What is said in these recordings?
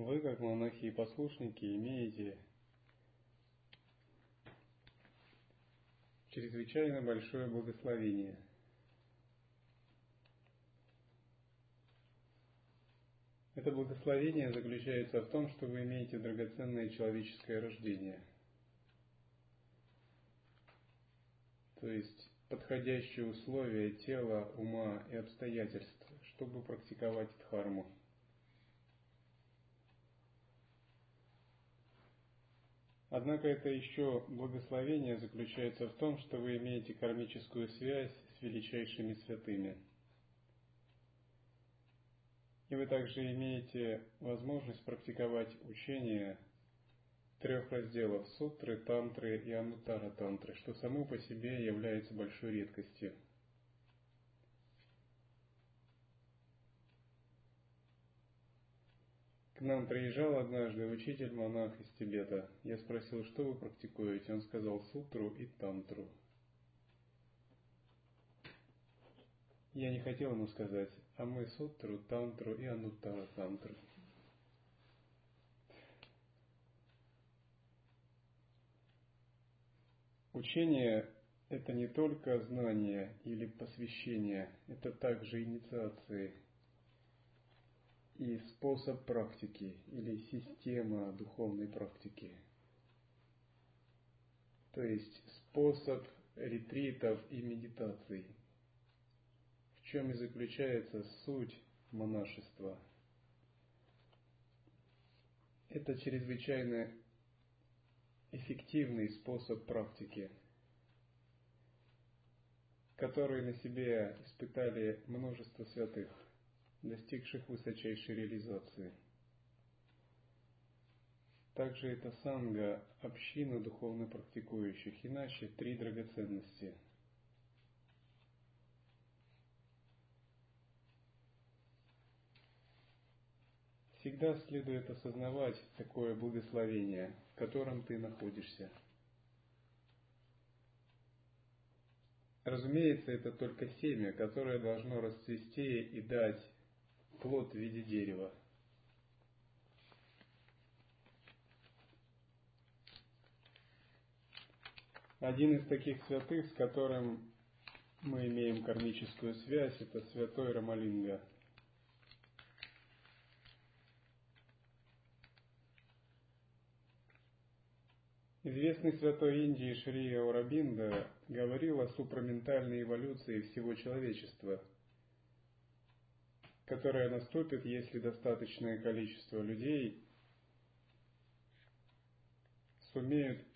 Вы, как монахи и послушники, имеете чрезвычайно большое благословение. Это благословение заключается в том, что вы имеете драгоценное человеческое рождение, то есть подходящие условия тела, ума и обстоятельств, чтобы практиковать дхарму. Однако это еще благословение заключается в том, что вы имеете кармическую связь с величайшими святыми. И вы также имеете возможность практиковать учение трех разделов сутры, тантры и ануттара тантры, что само по себе является большой редкостью. К нам приезжал однажды учитель-монах из Тибета. Я спросил, что вы практикуете? Он сказал сутру и тантру. Я не хотел ему сказать, а мы сутру, тантру и ануттара тантру. Учение – это не только знание или посвящение, это также инициации и способ практики или система духовной практики. То есть способ ретритов и медитаций, в чем и заключается суть монашества. Это чрезвычайно эффективный способ практики, который на себе испытали множество святых, достигших высочайшей реализации. Также это санга, община духовно практикующих, иначе три драгоценности. Всегда следует осознавать такое благословение, в котором ты находишься. Разумеется, это только семя, которое должно расцвести и дать плод в виде дерева. Один из таких святых, с которым мы имеем кармическую связь, это святой Рамалинга. Известный святой Индии Шри Ауробиндо говорил о супраментальной эволюции всего человечества, которая наступит, если достаточное количество людей сумеют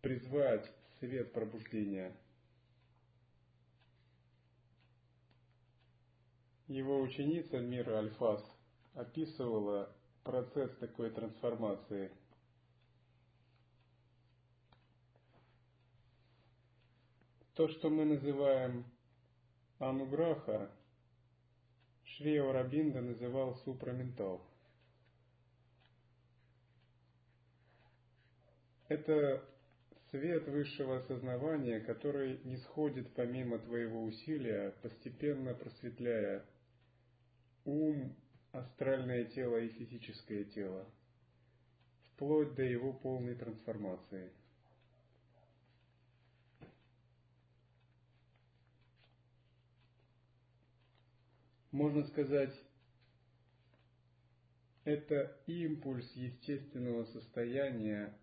призвать свет пробуждения. Его ученица Мира Альфас описывала процесс такой трансформации. То, что мы называем ануграха, Шри Ауробиндо называл супраментал. Это свет высшего осознавания, который нисходит помимо твоего усилия, постепенно просветляя ум, астральное тело и физическое тело, вплоть до его полной трансформации. Можно сказать, это импульс естественного состояния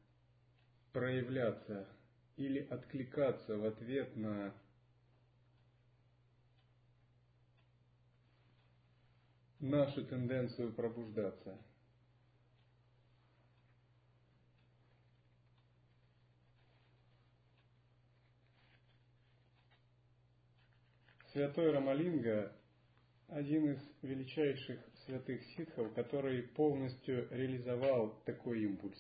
проявляться или откликаться в ответ на нашу тенденцию пробуждаться. Святой Рамалинга один из величайших святых ситхов, который полностью реализовал такой импульс.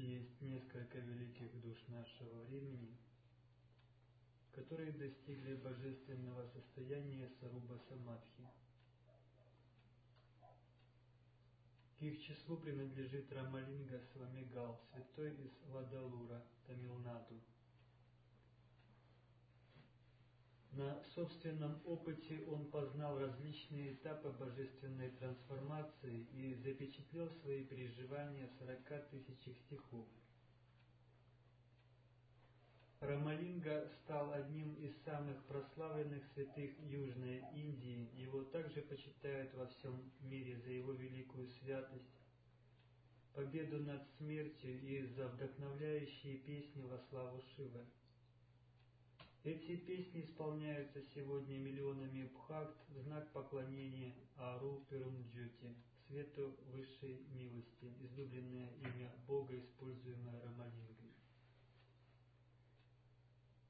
Есть несколько великих душ нашего времени, которые достигли божественного состояния саруба самадхи. К их числу принадлежит Рамалинга Свамигал, святой из Вадалура, Тамилнаду. На собственном опыте он познал различные этапы божественной трансформации и запечатлел свои переживания в 40 000 стихов. Рамалинга стал одним из самых прославленных святых Южной Индии. Его также почитают во всем мире за его великую святость, победу над смертью и за вдохновляющие песни во славу Шивы. Эти песни исполняются сегодня миллионами бхакт в знак поклонения Ару Перунджоки, свету высшей милости, излюбленное имя Бога, используемое Рамалингой.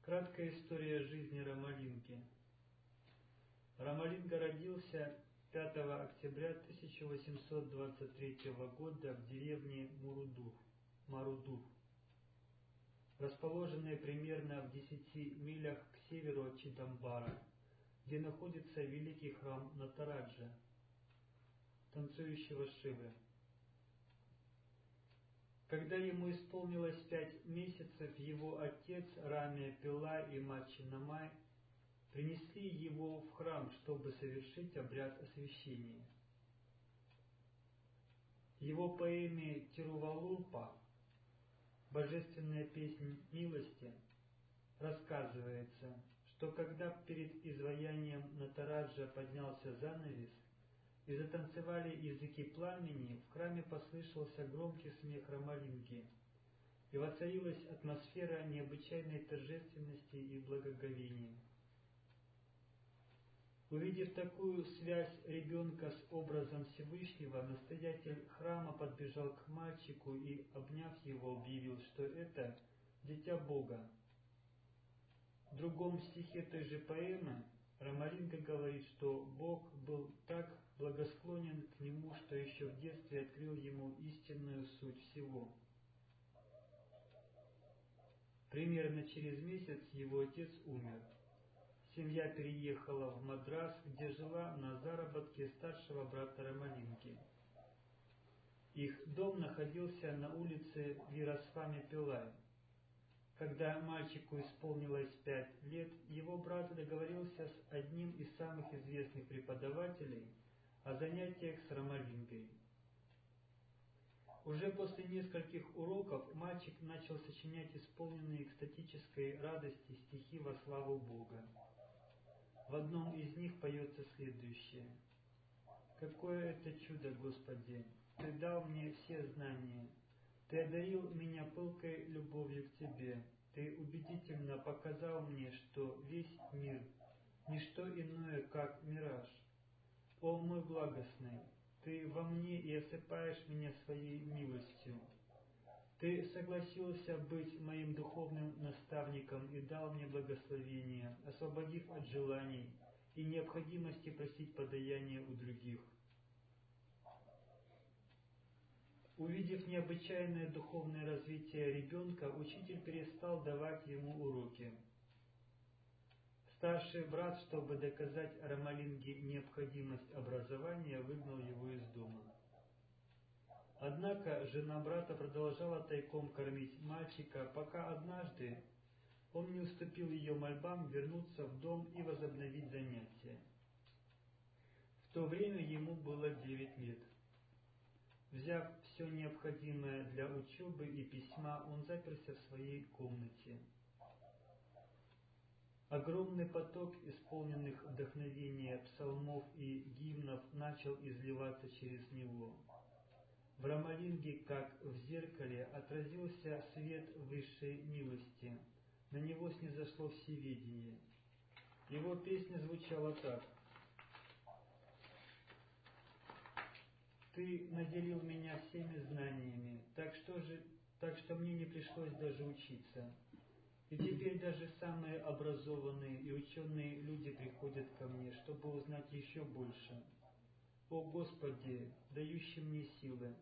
Краткая история жизни Рамалинги. Рамалинга родился 5 октября 1823 года в деревне Маруду, расположенной примерно в 10 милях к северу от Чидамбара, где находится великий храм Натараджа, танцующего Шивы. Когда ему исполнилось 5 месяцев, его отец Рамия Пила и Мачинамай принесли его в храм, чтобы совершить обряд освящения. Его поэме «Тирувалупа» «Божественная песня милости» рассказывается, что когда перед изваянием Натараджа поднялся занавес и затанцевали языки пламени, в храме послышался громкий смех Рамалинги, и воцарилась атмосфера необычайной торжественности и благоговения. Увидев такую связь ребенка с образом Всевышнего, настоятель храма подбежал к мальчику и, обняв его, объявил, что это дитя Бога. В другом стихе той же поэмы Рамалинга говорит, что Бог был так благосклонен к нему, что еще в детстве открыл ему истинную суть всего. Примерно через месяц его отец умер. Семья переехала в Мадрас, где жила на заработке старшего брата Рамалинги. Их дом находился на улице Вирасфами Пилай. Когда мальчику исполнилось 5 лет, его брат договорился с одним из самых известных преподавателей о занятиях с Рамалингой. Уже после нескольких уроков мальчик начал сочинять исполненные экстатической радости стихи во славу Бога. В одном из них поется следующее. «Какое это чудо, Господи! Ты дал мне все знания, Ты одарил меня пылкой любовью к Тебе, Ты убедительно показал мне, что весь мир — ничто иное, как мираж. О мой благостный, Ты во мне и осыпаешь меня своей милостью. Ты согласился быть моим духовным наставником и дал мне благословение, освободив от желаний и необходимости просить подаяния у других». Увидев необычайное духовное развитие ребенка, учитель перестал давать ему уроки. Старший брат, чтобы доказать Рамалинге необходимость образования, выгнал его из дома. Однако жена брата продолжала тайком кормить мальчика, пока однажды он не уступил ее мольбам вернуться в дом и возобновить занятия. В то время ему было 9 лет. Взяв все необходимое для учебы и письма, он заперся в своей комнате. Огромный поток исполненных вдохновения псалмов и гимнов начал изливаться через него. В Рамалинге, как в зеркале, отразился свет высшей милости. На него снизошло всеведение. Его песня звучала так. «Ты наделил меня всеми знаниями, так что мне не пришлось даже учиться. И теперь даже самые образованные и ученые люди приходят ко мне, чтобы узнать еще больше. О Господи, дающий мне силы!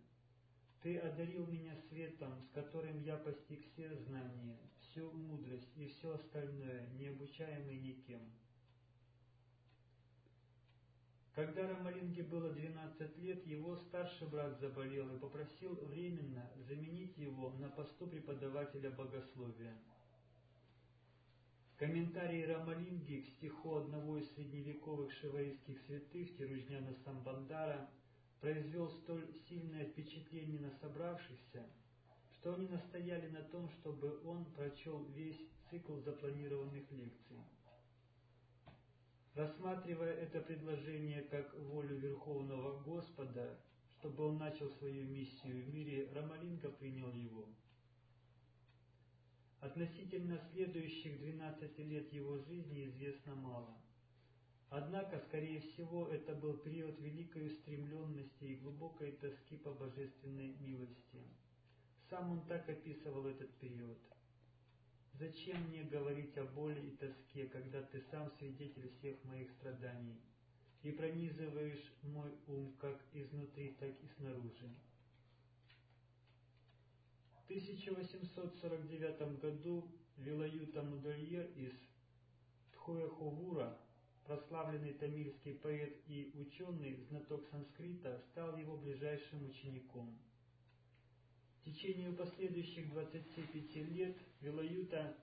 Ты одарил меня светом, с которым я постиг все знания, всю мудрость и все остальное, необучаемое никем. Когда Рамалинге было 12 лет, его старший брат заболел и попросил временно заменить его на посту преподавателя богословия. Комментарии Рамалинги к стиху одного из средневековых шиваистских святых Теружняна Самбандара произвел столь сильное впечатление на собравшихся, что они настояли на том, чтобы он прочел весь цикл запланированных лекций. Рассматривая это предложение как волю Верховного Господа, чтобы он начал свою миссию в мире, Рамалинга принял его. Относительно следующих 12 лет его жизни известно мало. Однако, скорее всего, это был период великой устремленности и глубокой тоски по божественной милости. Сам он так описывал этот период. «Зачем мне говорить о боли и тоске, когда ты сам свидетель всех моих страданий и пронизываешь мой ум как изнутри, так и снаружи?» В 1849 году Велаюдха Мудальяр из Тхоехувура, прославленный тамильский поэт и ученый, знаток санскрита, стал его ближайшим учеником. В течение последующих 25 лет Велаюдха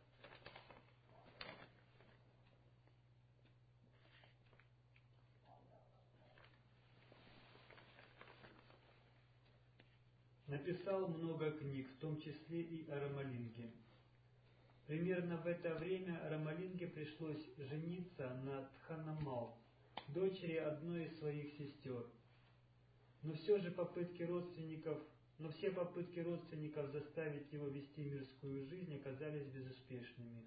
написал много книг, в том числе и о Рамалинге. Примерно в это время Рамалинге пришлось жениться на Тханамал, дочери одной из своих сестер. Но все попытки родственников заставить его вести мирскую жизнь оказались безуспешными.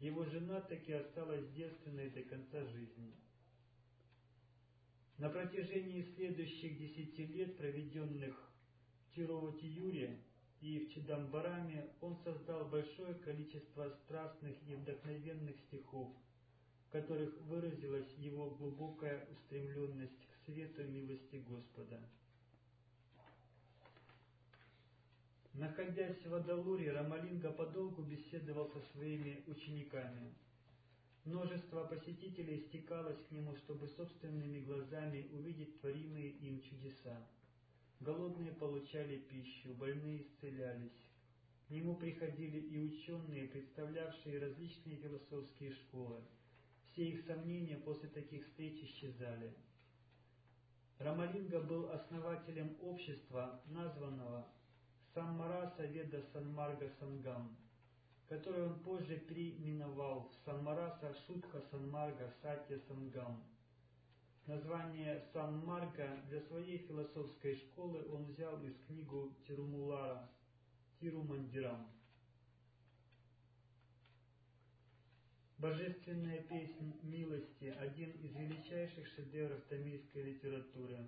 Его жена таки осталась девственной до конца жизни. На протяжении следующих 10 лет, проведенных в Тироутиюре и в Чидамбараме, он создал большое количество страстных и вдохновенных стихов, в которых выразилась его глубокая устремленность к свету милости Господа. Находясь в Адалуре, Рамалинга подолгу беседовал со своими учениками. Множество посетителей стекалось к нему, чтобы собственными глазами увидеть творимые им чудеса. Голодные получали пищу, больные исцелялись. К нему приходили и ученые, представлявшие различные философские школы. Все их сомнения после таких встреч исчезали. Рамалинга был основателем общества, названного Санмараса Санмарга Сангам, которое он позже переименовал в Санмараса Шудха Санмарга Сатья Сангам. Название Санмарга для своей философской школы он взял из книгу Тирумулара «ТируМандирам». Божественная песнь милости – один из величайших шедевров тамильской литературы.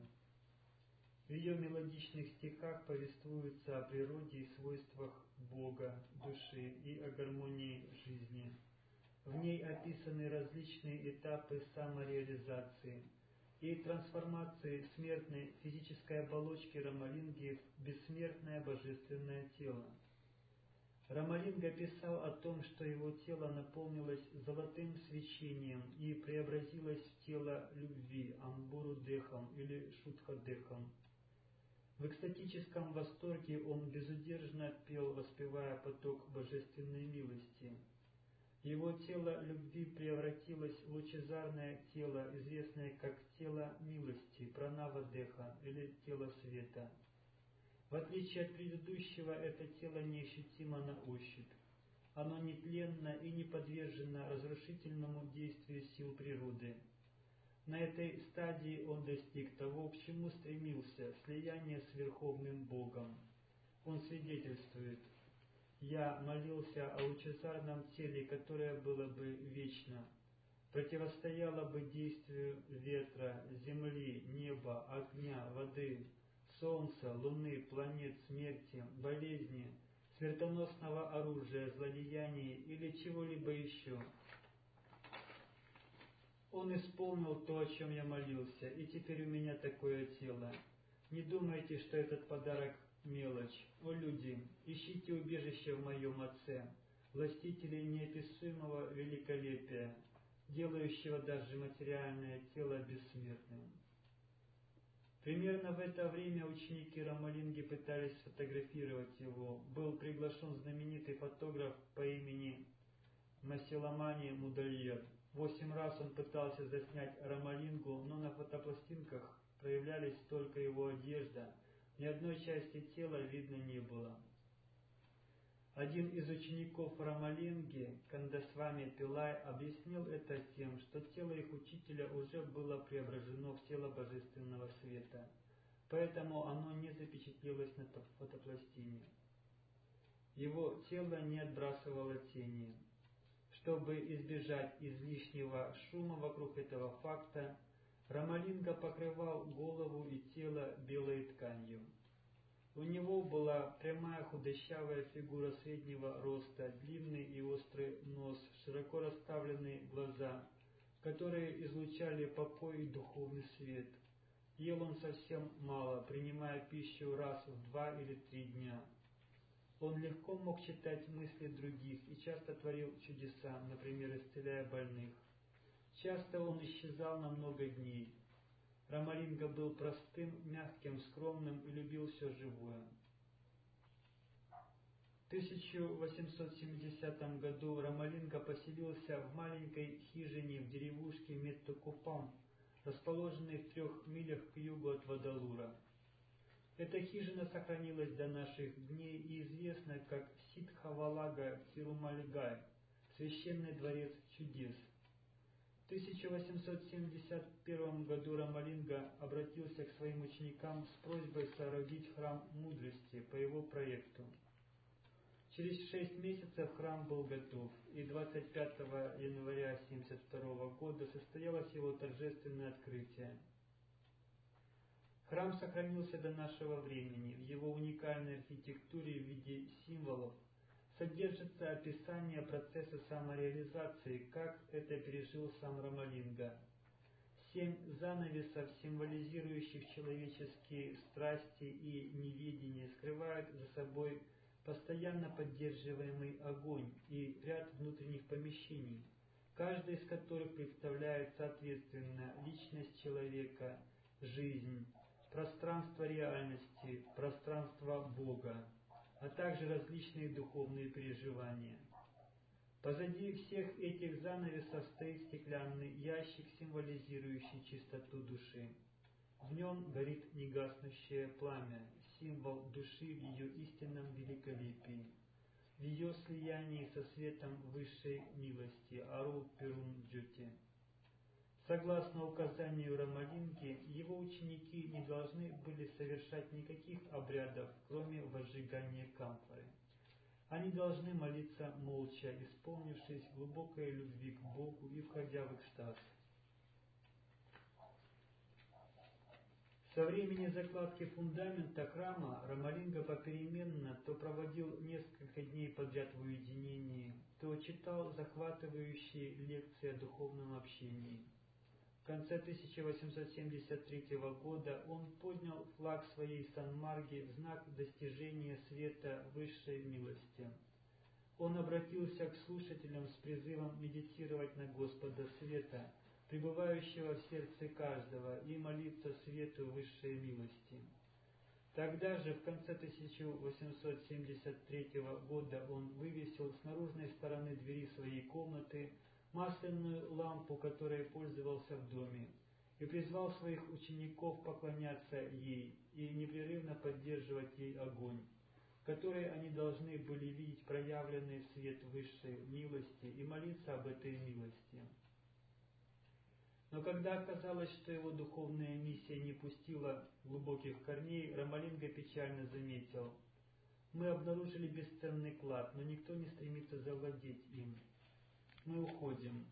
В ее мелодичных стихах повествуется о природе и свойствах Бога, души и о гармонии жизни. В ней описаны различные этапы самореализации и трансформации смертной физической оболочки Рамалинги в бессмертное божественное тело. Рамалинга писал о том, что его тело наполнилось золотым свечением и преобразилось в тело любви, амбурудехом или шутхадехом. В экстатическом восторге он безудержно пел, воспевая поток божественной милости. Его тело любви превратилось в лучезарное тело, известное как тело милости, пранавадеха или тело света. В отличие от предыдущего, это тело неощутимо на ощупь. Оно нетленно и не подвержено разрушительному действию сил природы. На этой стадии он достиг того, к чему стремился, слияние с Верховным Богом. Он свидетельствует: «Я молился о лучезарном теле, которое было бы вечно, противостояло бы действию ветра, земли, неба, огня, воды, солнца, луны, планет, смерти, болезни, смертоносного оружия, злодеяний или чего-либо еще. Он исполнил то, о чем я молился, и теперь у меня такое тело. Не думайте, что этот подарок мелочь. О люди, ищите убежище в моем Отце, властителей неописуемого великолепия, делающего даже материальное тело бессмертным. Примерно в это время ученики Рамалинги пытались сфотографировать его. Был приглашен знаменитый фотограф по имени Масиламани Мудольетт. 8 раз он пытался заснять Рамалингу, но на фотопластинках проявлялись только его одежда. Ни одной части тела видно не было. Один из учеников Рамалинги, Кандасвами Пилай, объяснил это тем, что тело их учителя уже было преображено в тело божественного света, поэтому оно не запечатлелось на фотопластине. Его тело не отбрасывало тени. Чтобы избежать излишнего шума вокруг этого факта, Рамалинга покрывал голову и тело белой тканью. У него была прямая худощавая фигура среднего роста, длинный и острый нос, широко расставленные глаза, которые излучали покой и духовный свет. Ел он совсем мало, принимая пищу раз в 2 или 3 дня. Он легко мог читать мысли других и часто творил чудеса, например, исцеляя больных. Часто он исчезал на много дней. Рамалинга был простым, мягким, скромным и любил все живое. В 1870 году Рамалинга поселился в маленькой хижине в деревушке Меттукуппам, расположенной в 3 милях к югу от Вадалура. Эта хижина сохранилась до наших дней и известна как Ситхавалага Сирумалига, священный дворец чудес. В 1871 году Рамалинга обратился к своим ученикам с просьбой соорудить храм мудрости по его проекту. Через 6 месяцев храм был готов, и 25 января 1972 года состоялось его торжественное открытие. Храм сохранился до нашего времени. В его уникальной архитектуре в виде символов содержится описание процесса самореализации, как это пережил сам Рамалинга. 7 занавесов, символизирующих человеческие страсти и неведение, скрывают за собой постоянно поддерживаемый огонь и ряд внутренних помещений, каждый из которых представляет соответственно личность человека, жизнь, пространство реальности, пространство Бога, а также различные духовные переживания. Позади всех этих занавесов стоит стеклянный ящик, символизирующий чистоту души. В нем горит негаснущее пламя, символ души в ее истинном великолепии, в ее слиянии со светом высшей милости Ару Перунджоки. Согласно указанию Рамалинги, его ученики не должны были совершать никаких обрядов, кроме возжигания камфоры. Они должны молиться молча, исполнившись глубокой любви к Богу и входя в экстаз. Со времени закладки фундамента храма Рамалинга попеременно то проводил несколько дней подряд в уединении, то читал захватывающие лекции о духовном общении. В конце 1873 года он поднял флаг своей Санмарги в знак достижения света высшей милости. Он обратился к слушателям с призывом медитировать на Господа Света, пребывающего в сердце каждого, и молиться свету высшей милости. Тогда же, в конце 1873 года, он вывесил с наружной стороны двери своей комнаты масляную лампу, которой пользовался в доме, и призвал своих учеников поклоняться ей и непрерывно поддерживать ей огонь, который они должны были видеть проявленный свет высшей милости и молиться об этой милости. Но когда оказалось, что его духовная миссия не пустила глубоких корней, Рамалинга печально заметил: «Мы обнаружили бесценный клад, но никто не стремится завладеть им. Мы уходим».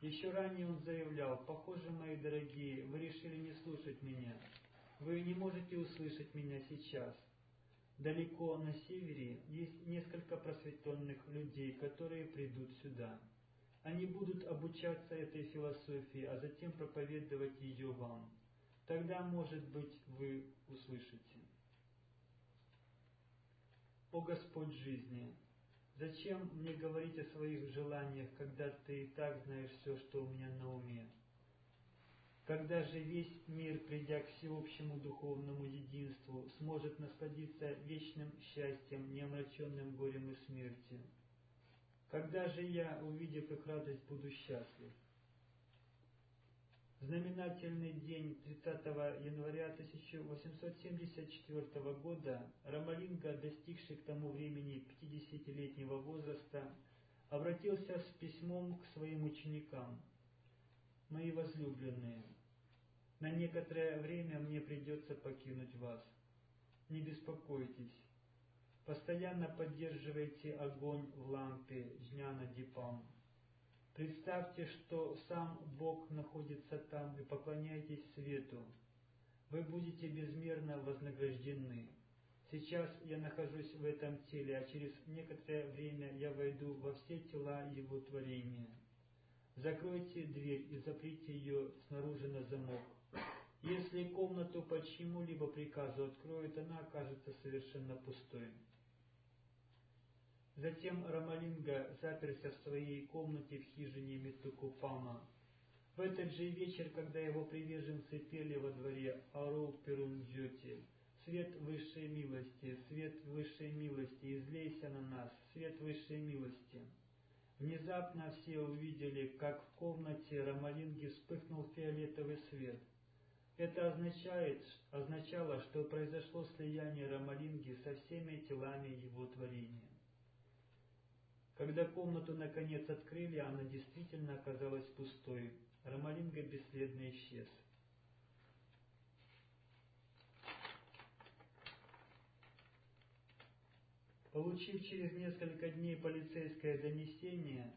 Еще ранее он заявлял: «Похоже, мои дорогие, вы решили не слушать меня. Вы не можете услышать меня сейчас. Далеко на севере есть несколько просветленных людей, которые придут сюда. Они будут обучаться этой философии, а затем проповедовать ее вам. Тогда, может быть, вы услышите». «О Господь жизни, зачем мне говорить о своих желаниях, когда ты и так знаешь все, что у меня на уме? Когда же весь мир, придя к всеобщему духовному единству, сможет насладиться вечным счастьем, не омраченным горем и смерти? Когда же я, увидев их радость, буду счастлив?» Знаменательный день 30 января 1874 года Рамалинга, достигший к тому времени 50-летнего возраста, обратился с письмом к своим ученикам. «Мои возлюбленные, на некоторое время мне придется покинуть вас. Не беспокойтесь. Постоянно поддерживайте огонь в лампе Жняна Дипам. Представьте, что сам Бог находится там, и поклоняйтесь свету. Вы будете безмерно вознаграждены. Сейчас я нахожусь в этом теле, а через некоторое время я войду во все тела Его творения. Закройте дверь и заприте ее снаружи на замок. Если комнату по чьему-либо приказу откроют, она окажется совершенно пустой». Затем Рамалинга заперся в своей комнате в хижине Меттукуппама. В этот же вечер, когда его приверженцы пели во дворе «Орол Перундьете», «Свет высшей милости, свет высшей милости, излейся на нас, свет высшей милости», внезапно все увидели, как в комнате Рамалинги вспыхнул фиолетовый свет. Это означало, что произошло слияние Рамалинги со всеми телами его творения. Когда комнату наконец открыли, она действительно оказалась пустой. Рамалинга бесследно исчез. Получив через несколько дней полицейское донесение,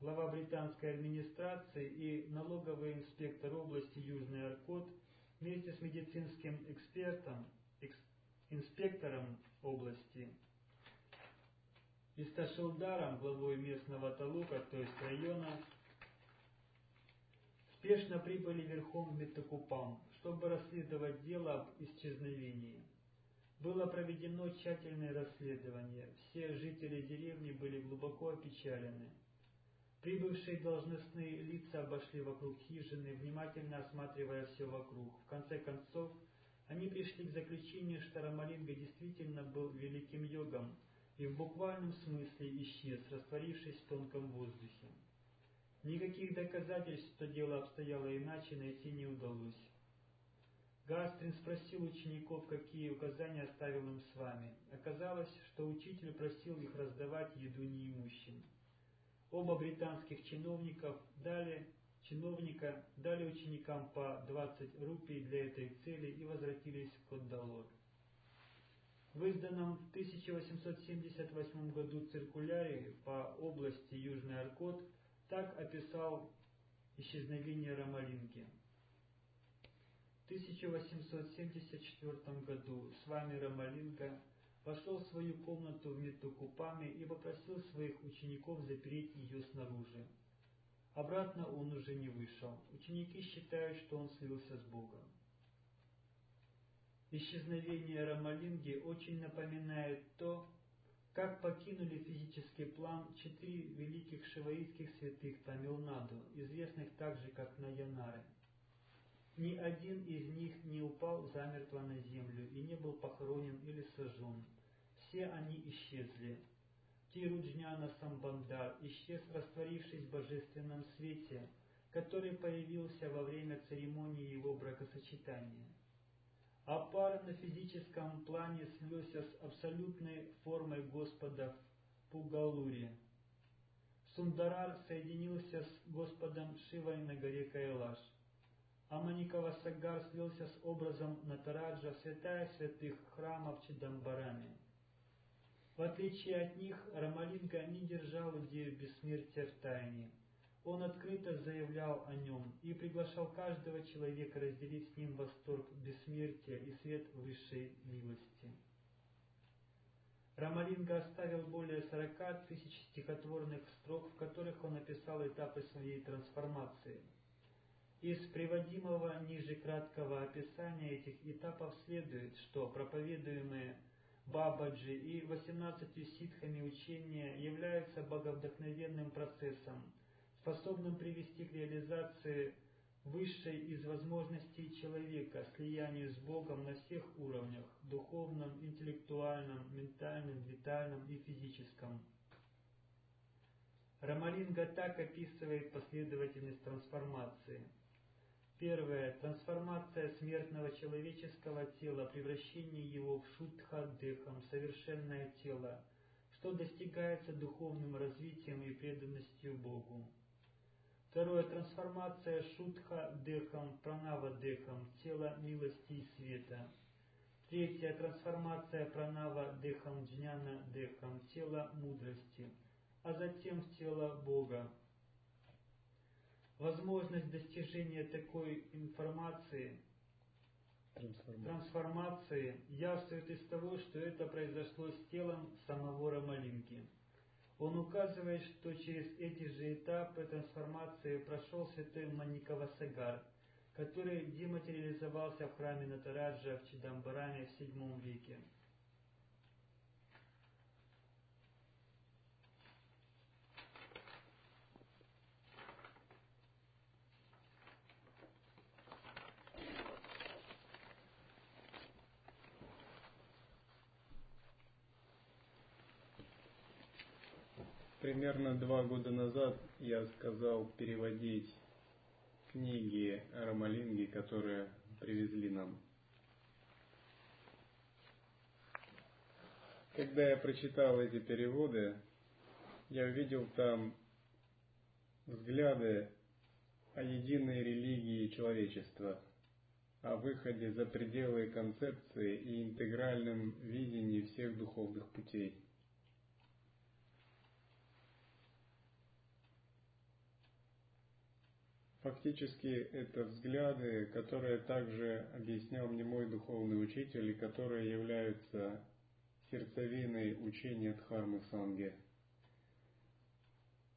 глава британской администрации и налоговый инспектор области Южный Аркот вместе с медицинским инспектором области и Сташилдаром, главой местного талука, то есть района, спешно прибыли верхом в Меттукуппам, чтобы расследовать дело об исчезновении. Было проведено тщательное расследование, все жители деревни были глубоко опечалены. Прибывшие должностные лица обошли вокруг хижины, внимательно осматривая все вокруг. В конце концов, они пришли к заключению, что Рамалинга действительно был великим йогом, и в буквальном смысле исчез, растворившись в тонком воздухе. Никаких доказательств, что дело обстояло иначе, найти не удалось. Гастрин спросил учеников, какие указания оставил им с вами. Оказалось, что учитель просил их раздавать еду неимущим. Оба британских чиновника дали ученикам по 20 рупий для этой цели и возвратились в Кондалор. В изданном в 1878 году циркуляре по области Южный Аркот так описал исчезновение Рамалинги. В 1874 году Свами Рамалинга вошел в свою комнату в Меттукуппаме и попросил своих учеников запереть ее снаружи. Обратно он уже не вышел. Ученики считают, что он слился с Богом. Исчезновение Рамалинги очень напоминает то, как покинули физический план 4 великих шиваистских святых Тамилнаду, известных также как Наянары. Ни один из них не упал замертво на землю и не был похоронен или сожжен. Все они исчезли. Тиружняна Самбандар исчез, растворившись в божественном свете, который появился во время церемонии его бракосочетания. Апар на физическом плане слился с абсолютной формой Господа в Пугалуре. Сундарар соединился с Господом Шивой на горе Кайлаш. Аманикавасагар слился с образом Натараджа, святая святых храмов Чидамбарами. В отличие от них, Рамалинга не держал идею бессмертия в тайне. Он открыто заявлял о нем и приглашал каждого человека разделить с ним восторг бессмертия и свет высшей милости. Рамалинга оставил более 40 000 стихотворных строк, в которых он описал этапы своей трансформации. Из приводимого ниже краткого описания этих этапов следует, что проповедуемые Бабаджи и 18 ситхами учения являются боговдохновенным процессом, способным привести к реализации высшей из возможностей человека, слиянию с Богом на всех уровнях – духовном, интеллектуальном, ментальном, витальном и физическом. Рамалинга так описывает последовательность трансформации. Первое. Трансформация смертного человеческого тела, превращение его в шутхадехом, совершенное тело, что достигается духовным развитием и преданностью Богу. Второе. Трансформация шутхадехом, пранавадехом, тела милости и света. Третье. Трансформация пранавадехом, жнянадехом, тела мудрости, а затем тела Бога. Возможность достижения такой трансформации явствует из того, что это произошло с телом самого Рамалинги. Он указывает, что через эти же этапы трансформации прошел святой Маникавасагар, который дематериализовался в храме Натараджа в Чидамбаране в VII веке. Примерно 2 года назад я сказал переводить книги Рамалинги, которые привезли нам. Когда я прочитал эти переводы, я увидел там взгляды о единой религии человечества, о выходе за пределы концепции и интегральном видении всех духовных путей. Фактически это взгляды, которые также объяснял мне мой духовный учитель, и которые являются сердцевиной учения Дхармы Санги.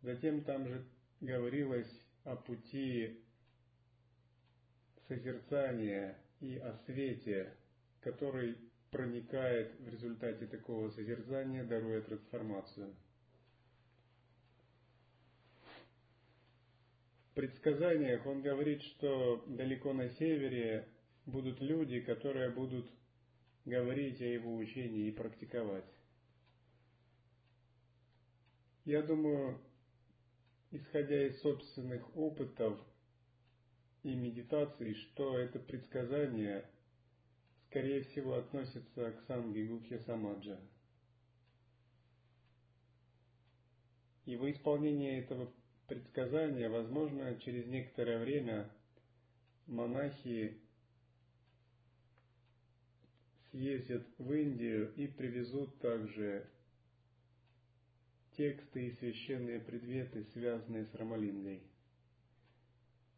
Затем там же говорилось о пути созерцания и о свете, который проникает в результате такого созерцания, даруя трансформацию. В предсказаниях он говорит, что далеко на севере будут люди, которые будут говорить о его учении и практиковать. Я думаю, исходя из собственных опытов и медитаций, что это предсказание, скорее всего, относится к Санге Гукхе Самаджа. И во исполнение этого предсказания, возможно, через некоторое время монахи съездят в Индию и привезут также тексты и священные предметы, связанные с Рамалингой.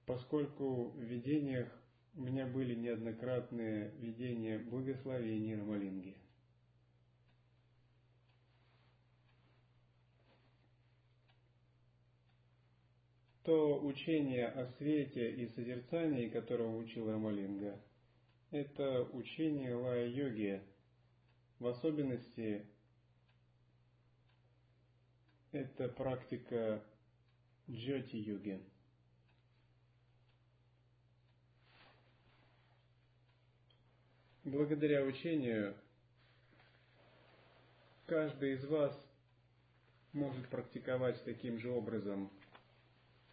Поскольку в видениях у меня были неоднократные видения благословений Рамалинги. То учение о свете и созерцании, которого учил Рамалинга, это учение лая-йоги, в особенности это практика джоти-йоги. Благодаря учению каждый из вас может практиковать таким же образом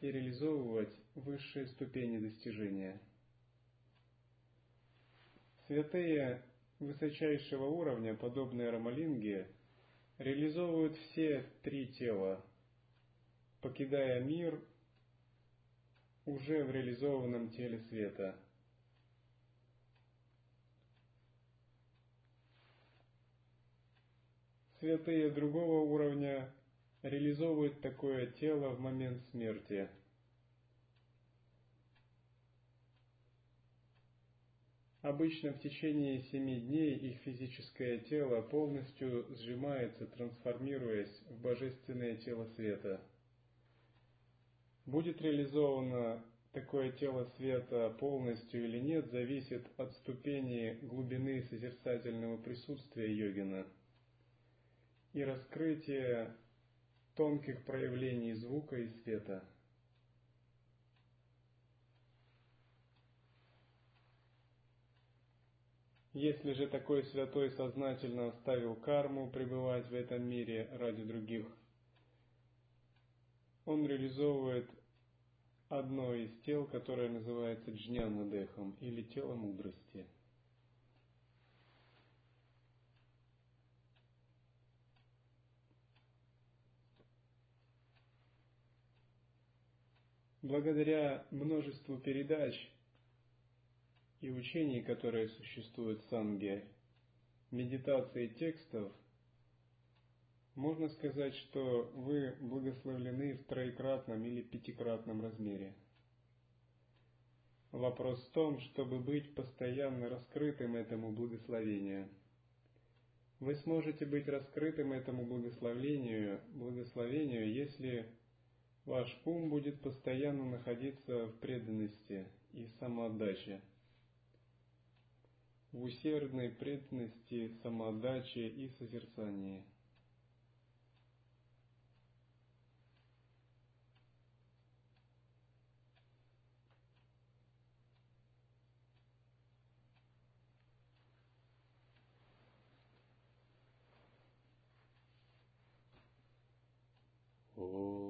и реализовывать высшие ступени достижения. Святые высочайшего уровня, подобные Рамалинге, реализовывают все 3 тела, покидая мир уже в реализованном теле света. Святые другого уровня реализовывают такое тело в момент смерти. Обычно в течение 7 дней их физическое тело полностью сжимается, трансформируясь в божественное тело света. Будет реализовано такое тело света полностью или нет, зависит от ступени глубины созерцательного присутствия йогина и раскрытия тонких проявлений звука и света. Если же такой святой сознательно оставил карму пребывать в этом мире ради других, он реализовывает одно из тел, которое называется джнянадехом, или тело мудрости. Благодаря множеству передач и учений, которые существуют в санге, медитации текстов, можно сказать, что вы благословлены в троекратном или пятикратном размере. Вопрос в том, чтобы быть постоянно раскрытым этому благословению. Вы сможете быть раскрытым этому благословению, если ваш ум будет постоянно находиться в преданности и самоотдаче, в усердной преданности, самоотдаче и созерцании. Oh.